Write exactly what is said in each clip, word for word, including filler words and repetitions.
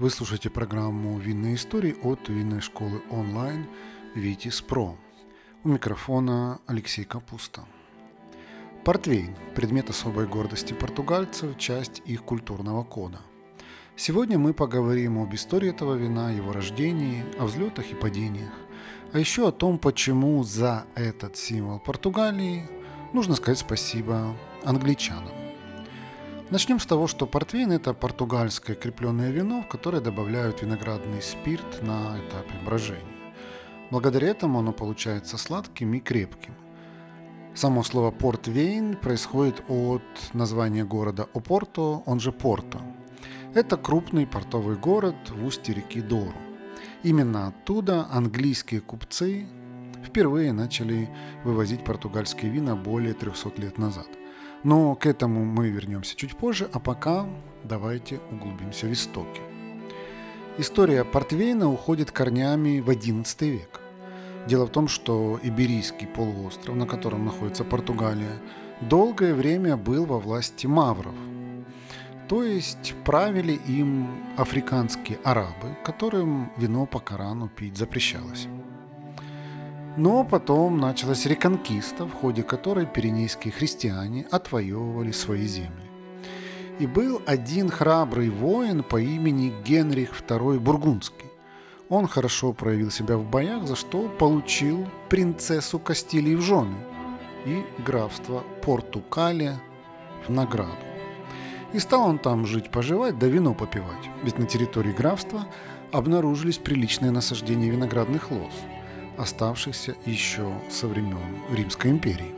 Вы слушаете программу «Винные истории» от винной школы онлайн Vitis Pro. У микрофона Алексей Капуста. Портвейн – предмет особой гордости португальцев, часть их культурного кода. Сегодня мы поговорим об истории этого вина, его рождении, о взлетах и падениях, а еще о том, почему за этот символ Португалии нужно сказать спасибо англичанам. Начнем с того, что портвейн – это португальское крепленное вино, в которое добавляют виноградный спирт на этапе брожения. Благодаря этому оно получается сладким и крепким. Само слово «портвейн» происходит от названия города Опорту, он же Порту. Это крупный портовый город в устье реки Дору. Именно оттуда английские купцы впервые начали вывозить португальские вина более трехсот лет назад. Но к этому мы вернемся чуть позже, а пока давайте углубимся в истоки. История портвейна уходит корнями в одиннадцатый век. Дело в том, что Иберийский полуостров, на котором находится Португалия, долгое время был во власти мавров. То есть правили им африканские арабы, которым вино по Корану пить запрещалось. Но потом началась реконкиста, в ходе которой пиренейские христиане отвоевывали свои земли. И был один храбрый воин по имени Генрих второй Бургундский. Он хорошо проявил себя в боях, за что получил принцессу Кастилии в жены и графство Портукале в награду. И стал он там жить-поживать да вино попивать, ведь на территории графства обнаружились приличные насаждения виноградных лоз, оставшихся еще со времен Римской империи.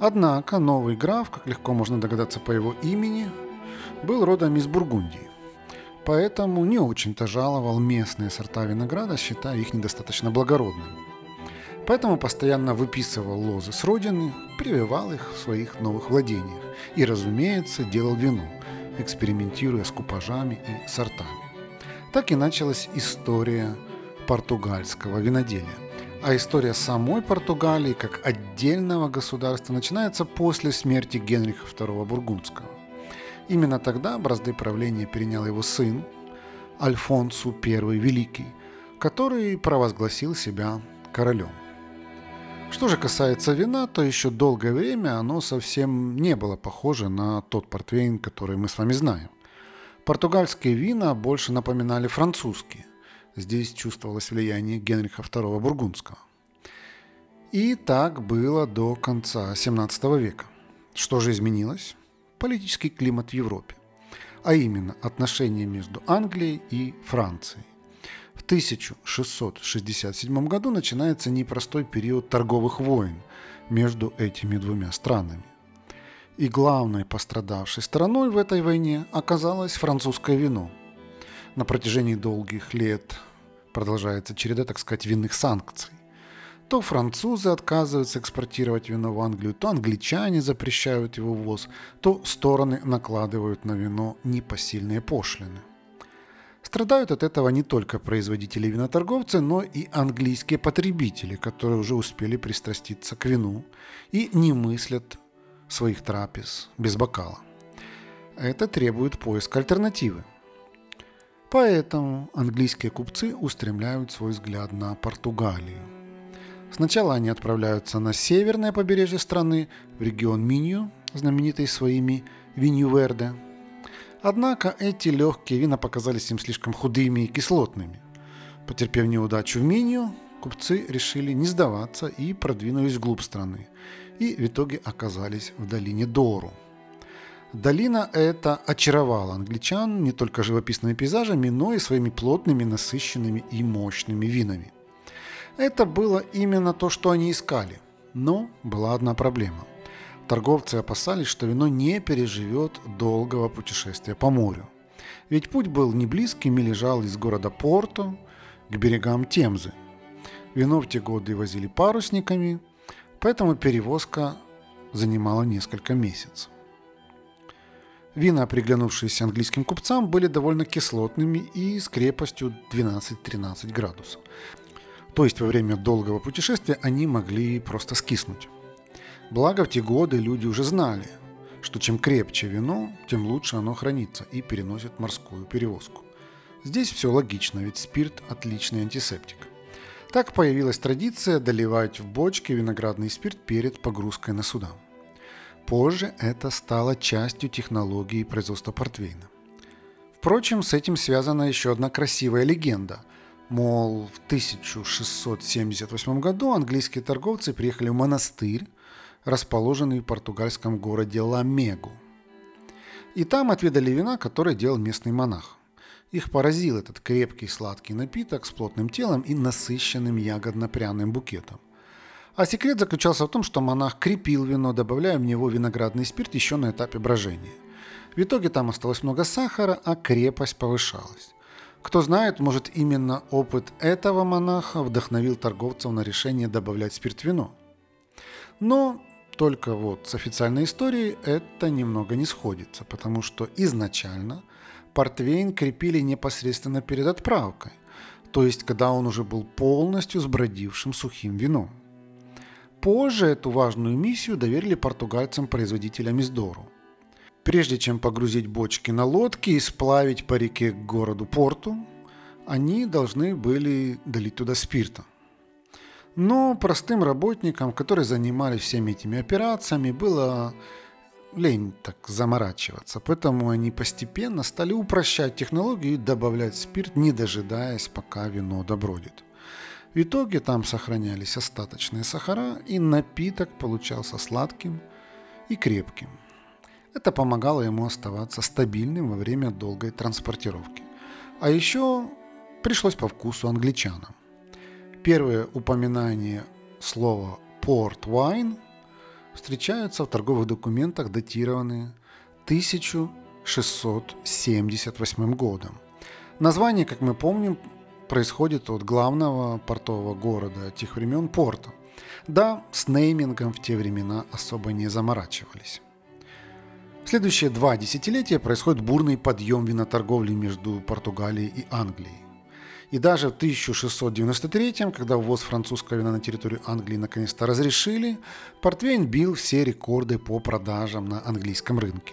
Однако новый граф, как легко можно догадаться по его имени, был родом из Бургундии, поэтому не очень-то жаловал местные сорта винограда, считая их недостаточно благородными. Поэтому постоянно выписывал лозы с родины, прививал их в своих новых владениях и, разумеется, делал вино, экспериментируя с купажами и сортами. Так и началась история португальского виноделия. А история самой Португалии как отдельного государства начинается после смерти Генриха второго Бургундского. Именно тогда бразды правления перенял его сын Альфонсу первый Великий, который провозгласил себя королем. Что же касается вина, то еще долгое время оно совсем не было похоже на тот портвейн, который мы с вами знаем. Португальские вина больше напоминали французские. Здесь чувствовалось влияние Генриха второго Бургундского. И так было до конца семнадцатого века. Что же изменилось? Политический климат в Европе, а именно отношения между Англией и Францией. В тысяча шестьсот шестьдесят седьмом году начинается непростой период торговых войн между этими двумя странами. И главной пострадавшей стороной в этой войне оказалось французское вино. На протяжении долгих лет продолжается череда, так сказать, винных санкций. То французы отказываются экспортировать вино в Англию, то англичане запрещают его ввоз, то стороны накладывают на вино непосильные пошлины. Страдают от этого не только производители и виноторговцы, но и английские потребители, которые уже успели пристраститься к вину и не мыслят своих трапез без бокала. Это требует поиска альтернативы. Поэтому английские купцы устремляют свой взгляд на Португалию. Сначала они отправляются на северное побережье страны, в регион Минью, знаменитый своими Винью-Верде. Однако эти легкие вина показались им слишком худыми и кислотными. Потерпев неудачу в Минью, купцы решили не сдаваться и продвинулись вглубь страны. И в итоге оказались в долине Дору. Долина эта очаровала англичан не только живописными пейзажами, но и своими плотными, насыщенными и мощными винами. Это было именно то, что они искали. Но была одна проблема. Торговцы опасались, что вино не переживет долгого путешествия по морю. Ведь путь был не близким и лежал из города Порту к берегам Темзы. Вино в те годы возили парусниками, поэтому перевозка занимала несколько месяцев. Вина, приглянувшиеся английским купцам, были довольно кислотными и с крепостью двенадцать-тринадцать градусов. То есть во время долгого путешествия они могли просто скиснуть. Благо в те годы люди уже знали, что чем крепче вино, тем лучше оно хранится и переносит морскую перевозку. Здесь все логично, ведь спирт – отличный антисептик. Так появилась традиция доливать в бочки виноградный спирт перед погрузкой на суда. Позже это стало частью технологии производства портвейна. Впрочем, с этим связана еще одна красивая легенда. Мол, в тысяча шестьсот семьдесят восьмом году английские торговцы приехали в монастырь, расположенный в португальском городе Ламегу. И там отведали вина, которое делал местный монах. Их поразил этот крепкий сладкий напиток с плотным телом и насыщенным ягодно-пряным букетом. А секрет заключался в том, что монах крепил вино, добавляя в него виноградный спирт еще на этапе брожения. В итоге там осталось много сахара, а крепость повышалась. Кто знает, может именно опыт этого монаха вдохновил торговцев на решение добавлять спирт в вино. Но только вот с официальной историей это немного не сходится, потому что изначально портвейн крепили непосредственно перед отправкой, то есть когда он уже был полностью сбродившим сухим вином. Позже эту важную миссию доверили португальцам-производителям из Дору. Прежде чем погрузить бочки на лодки и сплавить по реке к городу Порту, они должны были долить туда спирта. Но простым работникам, которые занимались всеми этими операциями, было лень так заморачиваться, поэтому они постепенно стали упрощать технологию и добавлять спирт, не дожидаясь, пока вино добродит. В итоге там сохранялись остаточные сахара, и напиток получался сладким и крепким. Это помогало ему оставаться стабильным во время долгой транспортировки. А еще пришлось по вкусу англичанам. Первое упоминание слова «портвейн» встречаются в торговых документах, датированные тысяча шестьсот семьдесят восьмым годом. Название, как мы помним, происходит от главного портового города тех времен Порта. Да, с неймингом в те времена особо не заморачивались. В следующие два десятилетия происходит бурный подъем виноторговли между Португалией и Англией. И даже в тысяча шестьсот девяносто третьем, когда ввоз французского вина на территорию Англии наконец-то разрешили, портвейн бил все рекорды по продажам на английском рынке.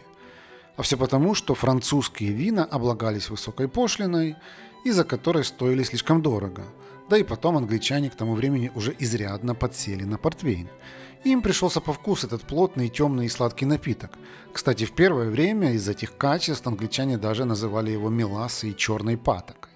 А все потому, что французские вина облагались высокой пошлиной, из-за которой стоили слишком дорого. Да и потом англичане к тому времени уже изрядно подсели на портвейн. Им пришелся по вкусу этот плотный, темный и сладкий напиток. Кстати, в первое время из-за этих качеств англичане даже называли его мелассой и черной патокой.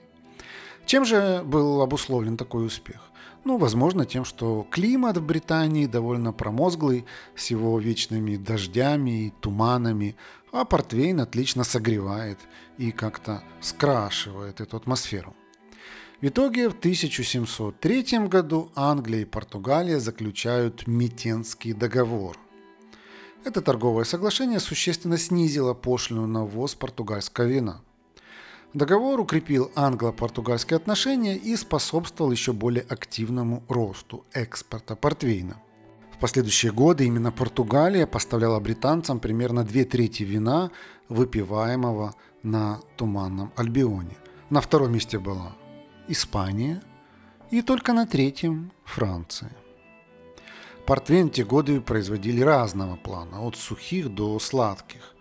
Чем же был обусловлен такой успех? Ну, возможно, тем, что климат в Британии довольно промозглый, с его вечными дождями и туманами, а портвейн отлично согревает и как-то скрашивает эту атмосферу. В итоге в тысяча семьсот третьем году Англия и Португалия заключают Митенский договор. Это торговое соглашение существенно снизило пошлину на ввоз португальского вина. Договор укрепил англо-португальские отношения и способствовал еще более активному росту экспорта портвейна. В последующие годы именно Португалия поставляла британцам примерно две трети вина, выпиваемого на Туманном Альбионе. На втором месте была Испания и только на третьем – Франция. Портвейн в те годы производили разного плана, от сухих до сладких.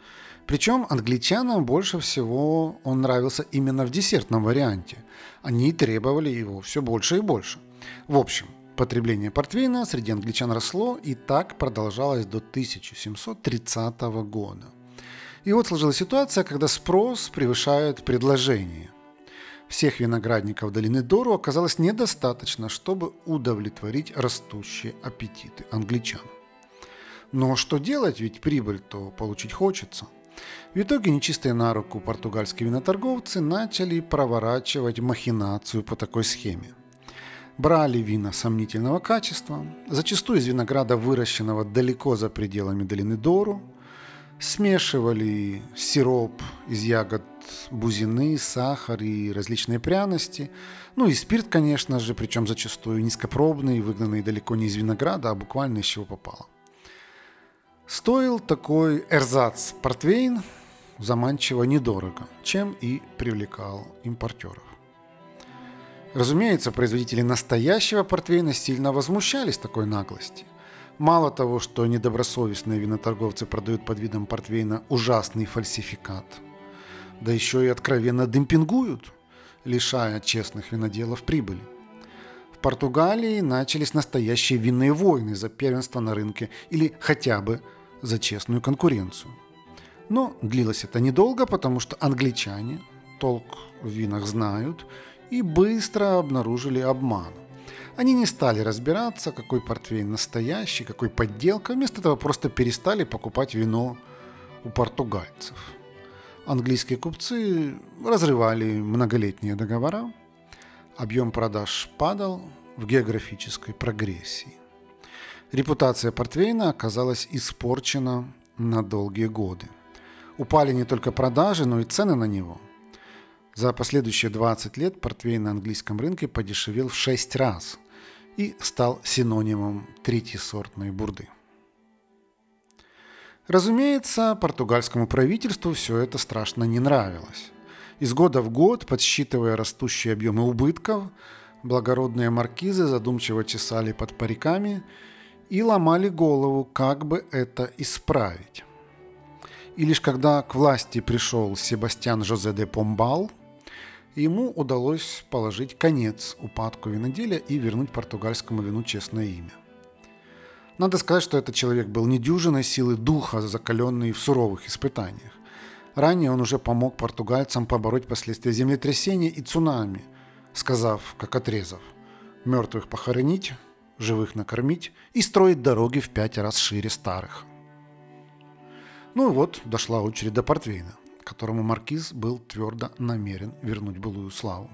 Причем англичанам больше всего он нравился именно в десертном варианте. Они требовали его все больше и больше. В общем, потребление портвейна среди англичан росло и так продолжалось до тысяча семьсот тридцатого года. И вот сложилась ситуация, когда спрос превышает предложение. Всех виноградников долины Дору оказалось недостаточно, чтобы удовлетворить растущие аппетиты англичан. Но что делать, ведь прибыль-то получить хочется. В итоге нечистые на руку португальские виноторговцы начали проворачивать махинацию по такой схеме. Брали вина сомнительного качества, зачастую из винограда, выращенного далеко за пределами долины Дору, смешивали сироп из ягод бузины, сахар и различные пряности, ну и спирт, конечно же, причем зачастую низкопробный, выгнанный далеко не из винограда, а буквально из чего попало. Стоил такой эрзац портвейн заманчиво недорого, чем и привлекал импортеров. Разумеется, производители настоящего портвейна сильно возмущались такой наглости. Мало того, что недобросовестные виноторговцы продают под видом портвейна ужасный фальсификат, да еще и откровенно демпингуют, лишая честных виноделов прибыли. В Португалии начались настоящие винные войны за первенство на рынке или хотя бы за честную конкуренцию. Но длилось это недолго, потому что англичане толк в винах знают и быстро обнаружили обман. Они не стали разбираться, какой портвейн настоящий, какой подделка, вместо этого просто перестали покупать вино у португальцев. Английские купцы разрывали многолетние договора, объем продаж падал в географической прогрессии. Репутация портвейна оказалась испорчена на долгие годы. Упали не только продажи, но и цены на него. За последующие двадцать лет портвейн на английском рынке подешевел в шесть раз и стал синонимом третьесортной бурды. Разумеется, португальскому правительству все это страшно не нравилось. Из года в год, подсчитывая растущие объемы убытков, благородные маркизы задумчиво чесали под париками и ломали голову, как бы это исправить. И лишь когда к власти пришел Себастьян Жозе де Помбал, ему удалось положить конец упадку виноделия и вернуть португальскому вину честное имя. Надо сказать, что этот человек был недюжиной силы духа, закаленный в суровых испытаниях. Ранее он уже помог португальцам побороть последствия землетрясения и цунами, сказав, как отрезав, «Мертвых похоронить, живых накормить и строить дороги в пять раз шире старых». Ну и вот дошла очередь до портвейна, которому маркиз был твердо намерен вернуть былую славу.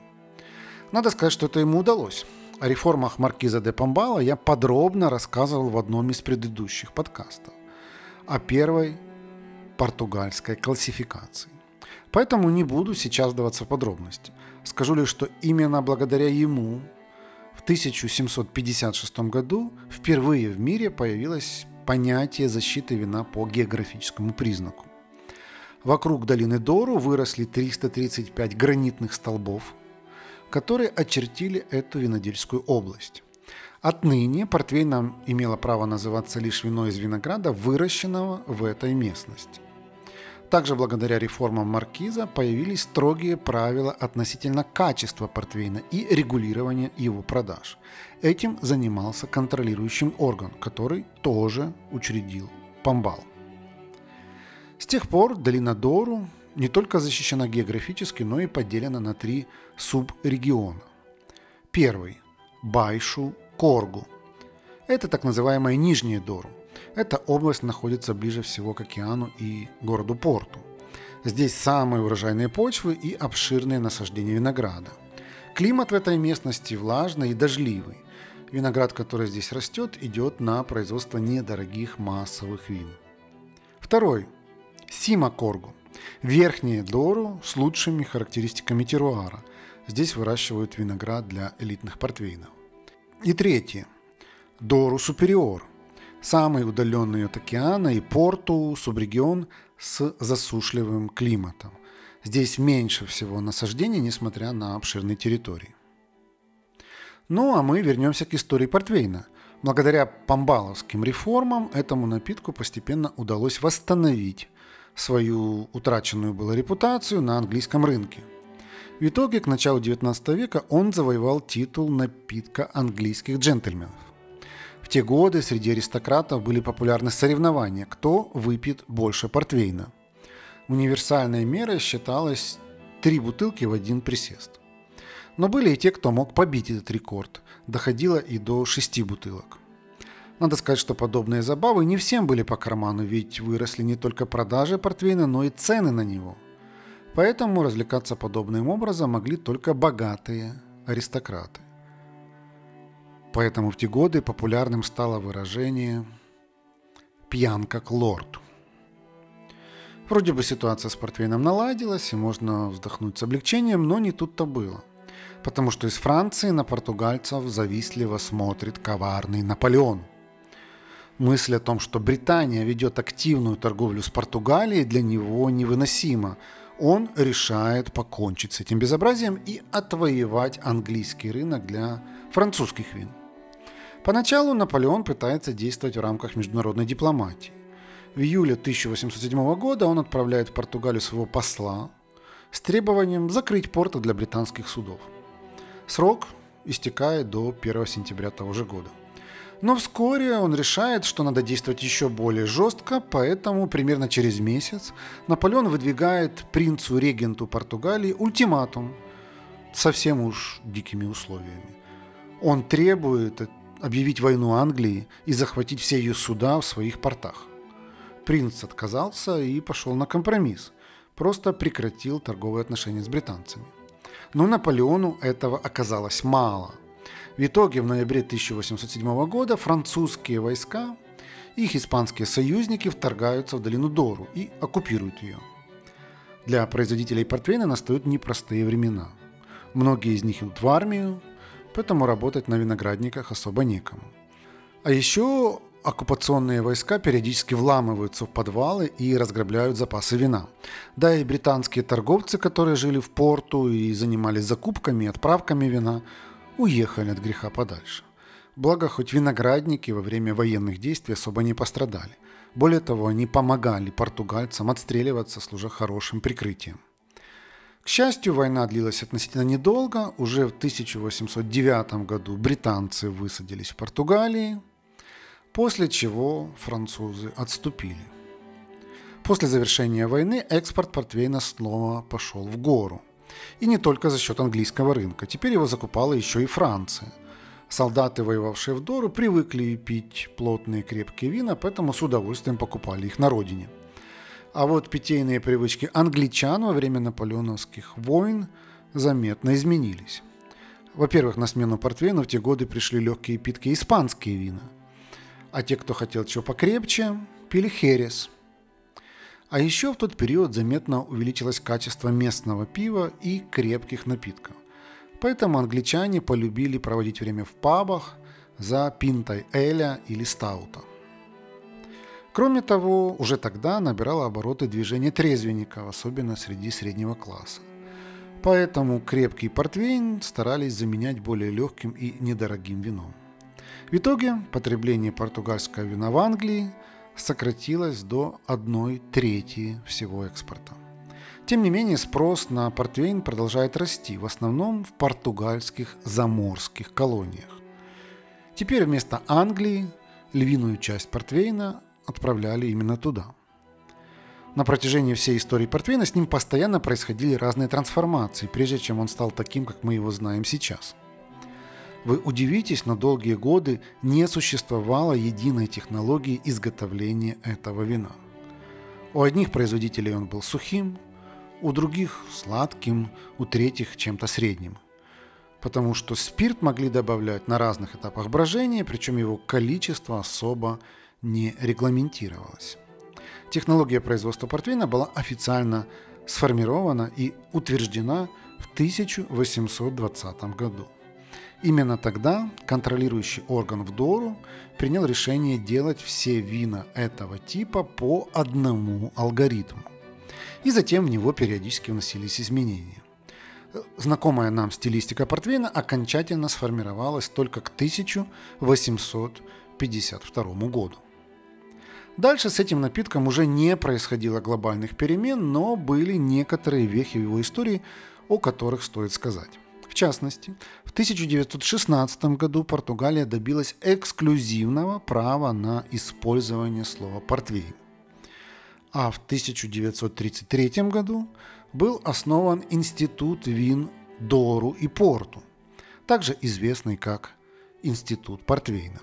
Надо сказать, что это ему удалось. О реформах маркиза де Помбала я подробно рассказывал в одном из предыдущих подкастов о первой португальской классификации. Поэтому не буду сейчас вдаваться в подробности. Скажу лишь, что именно благодаря ему в тысяча семьсот пятьдесят шестом году впервые в мире появилась понятие защиты вина по географическому признаку. Вокруг долины Дору выросли триста тридцать пять гранитных столбов, которые очертили эту винодельскую область. Отныне портвейном имело право называться лишь вино из винограда, выращенного в этой местности. Также благодаря реформам маркиза появились строгие правила относительно качества портвейна и регулирования его продаж. Этим занимался контролирующий орган, который тоже учредил Помбал. С тех пор долина Дору не только защищена географически, но и поделена на три субрегиона. Первый – Байшу-Корго. Это так называемая Нижняя Дору. Эта область находится ближе всего к океану и городу Порту. Здесь самые урожайные почвы и обширные насаждения винограда. Климат в этой местности влажный и дождливый. Виноград, который здесь растет, идет на производство недорогих массовых вин. Второй. Сима Корго. Верхняя Дору с лучшими характеристиками теруара. Здесь выращивают виноград для элитных портвейнов. И третий. Дору Супериор. Самый удаленный от океана и Порту субрегион с засушливым климатом. Здесь меньше всего насаждений, несмотря на обширные территории. Ну а мы вернемся к истории портвейна. Благодаря помбаловским реформам этому напитку постепенно удалось восстановить свою утраченную было репутацию на английском рынке. В итоге к началу девятнадцатого века он завоевал титул напитка английских джентльменов. В те годы среди аристократов были популярны соревнования, кто выпьет больше портвейна. Универсальной мерой считалось три бутылки в один присест. Но были и те, кто мог побить этот рекорд. Доходило и до шести бутылок. Надо сказать, что подобные забавы не всем были по карману, ведь выросли не только продажи портвейна, но и цены на него. Поэтому развлекаться подобным образом могли только богатые аристократы. Поэтому в те годы популярным стало выражение «пьян как лорд». Вроде бы ситуация с портвейном наладилась, и можно вздохнуть с облегчением, но не тут-то было. Потому что из Франции на португальцев завистливо смотрит коварный Наполеон. Мысль о том, что Британия ведет активную торговлю с Португалией, для него невыносима. Он решает покончить с этим безобразием и отвоевать английский рынок для французских вин. Поначалу Наполеон пытается действовать в рамках международной дипломатии. В июле тысяча восемьсот седьмого года он отправляет в Португалию своего посла с требованием закрыть порты для британских судов. Срок истекает до первого сентября того же года. Но вскоре он решает, что надо действовать еще более жестко, поэтому примерно через месяц Наполеон выдвигает принцу-регенту Португалии ультиматум совсем уж дикими условиями. Он требует объявить войну Англии и захватить все ее суда в своих портах. Принц отказался и пошел на компромисс, просто прекратил торговые отношения с британцами. Но Наполеону этого оказалось мало. В итоге в ноябре тысяча восемьсот седьмого года французские войска и их испанские союзники вторгаются в долину Дору и оккупируют ее. Для производителей портвейна настают непростые времена. Многие из них идут в армию, поэтому работать на виноградниках особо некому. А еще оккупационные войска периодически вламываются в подвалы и разграбляют запасы вина. Да и британские торговцы, которые жили в Порту и занимались закупками и отправками вина, уехали от греха подальше. Благо, хоть виноградники во время военных действий особо не пострадали. Более того, они помогали португальцам отстреливаться, служа хорошим прикрытием. К счастью, война длилась относительно недолго. Уже в тысяча восемьсот девятом году британцы высадились в Португалии, после чего французы отступили. После завершения войны экспорт портвейна снова пошел в гору. И не только за счет английского рынка. Теперь его закупала еще и Франция. Солдаты, воевавшие в Дору, привыкли пить плотные крепкие вина, поэтому с удовольствием покупали их на родине. А вот питейные привычки англичан во время наполеоновских войн заметно изменились. Во-первых, на смену портвейну в те годы пришли легкие питки испанские вина. А те, кто хотел чего покрепче, пили херес. А еще в тот период заметно увеличилось качество местного пива и крепких напитков. Поэтому англичане полюбили проводить время в пабах за пинтой эля или стаута. Кроме того, уже тогда набирало обороты движение трезвенников, особенно среди среднего класса. Поэтому крепкий портвейн старались заменять более легким и недорогим вином. В итоге потребление португальского вина в Англии сократилось до одной трети всего экспорта. Тем не менее, спрос на портвейн продолжает расти, в основном в португальских заморских колониях. Теперь вместо Англии львиную часть портвейна отправляли именно туда. На протяжении всей истории портвейна с ним постоянно происходили разные трансформации, прежде чем он стал таким, как мы его знаем сейчас. Вы удивитесь, но долгие годы не существовало единой технологии изготовления этого вина. У одних производителей он был сухим, у других – сладким, у третьих – чем-то средним. Потому что спирт могли добавлять на разных этапах брожения, причем его количество особо не регламентировалось. Технология производства портвейна была официально сформирована и утверждена в тысяча восемьсот двадцатом году. Именно тогда контролирующий орган в Дору принял решение делать все вина этого типа по одному алгоритму. И затем в него периодически вносились изменения. Знакомая нам стилистика портвейна окончательно сформировалась только к тысяча восемьсот пятьдесят второму году. Дальше с этим напитком уже не происходило глобальных перемен, но были некоторые вехи в его истории, о которых стоит сказать. В частности, в тысяча девятьсот шестнадцатом году Португалия добилась эксклюзивного права на использование слова «портвейн». А в тысяча девятьсот тридцать третьем году был основан Институт Вин Дору и Порту, также известный как Институт Портвейна.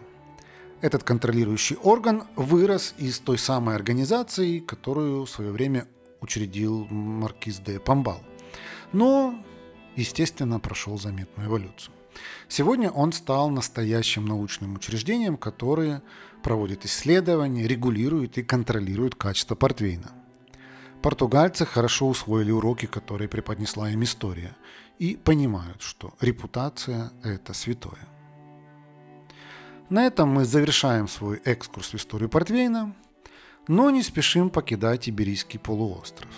Этот контролирующий орган вырос из той самой организации, которую в свое время учредил маркиз де Помбал. Но, естественно, прошел заметную эволюцию. Сегодня он стал настоящим научным учреждением, которое проводит исследования, регулирует и контролирует качество портвейна. Португальцы хорошо усвоили уроки, которые преподнесла им история, и понимают, что репутация – это святое. На этом мы завершаем свой экскурс в историю портвейна, но не спешим покидать Иберийский полуостров.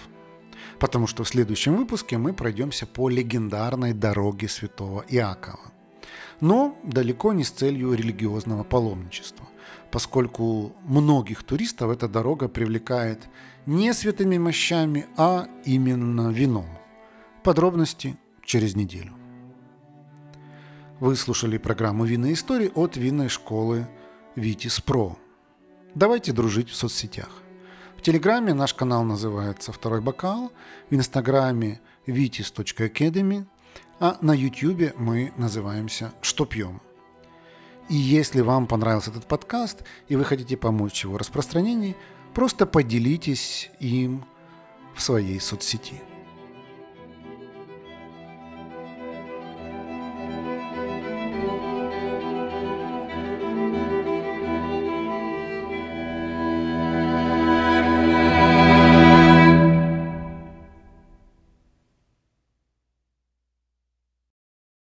Потому что в следующем выпуске мы пройдемся по легендарной дороге святого Иакова. Но далеко не с целью религиозного паломничества, поскольку многих туристов эта дорога привлекает не святыми мощами, а именно вином. Подробности через неделю. Вы слушали программу «Винные истории» от винной школы Vitis Pro. Давайте дружить в соцсетях. В Телеграме наш канал называется «Второй Бокал», в Инстаграме Vitis.Academy, а на Ютьюбе мы называемся «Что пьем?». И если вам понравился этот подкаст, и вы хотите помочь его распространению, просто поделитесь им в своей соцсети.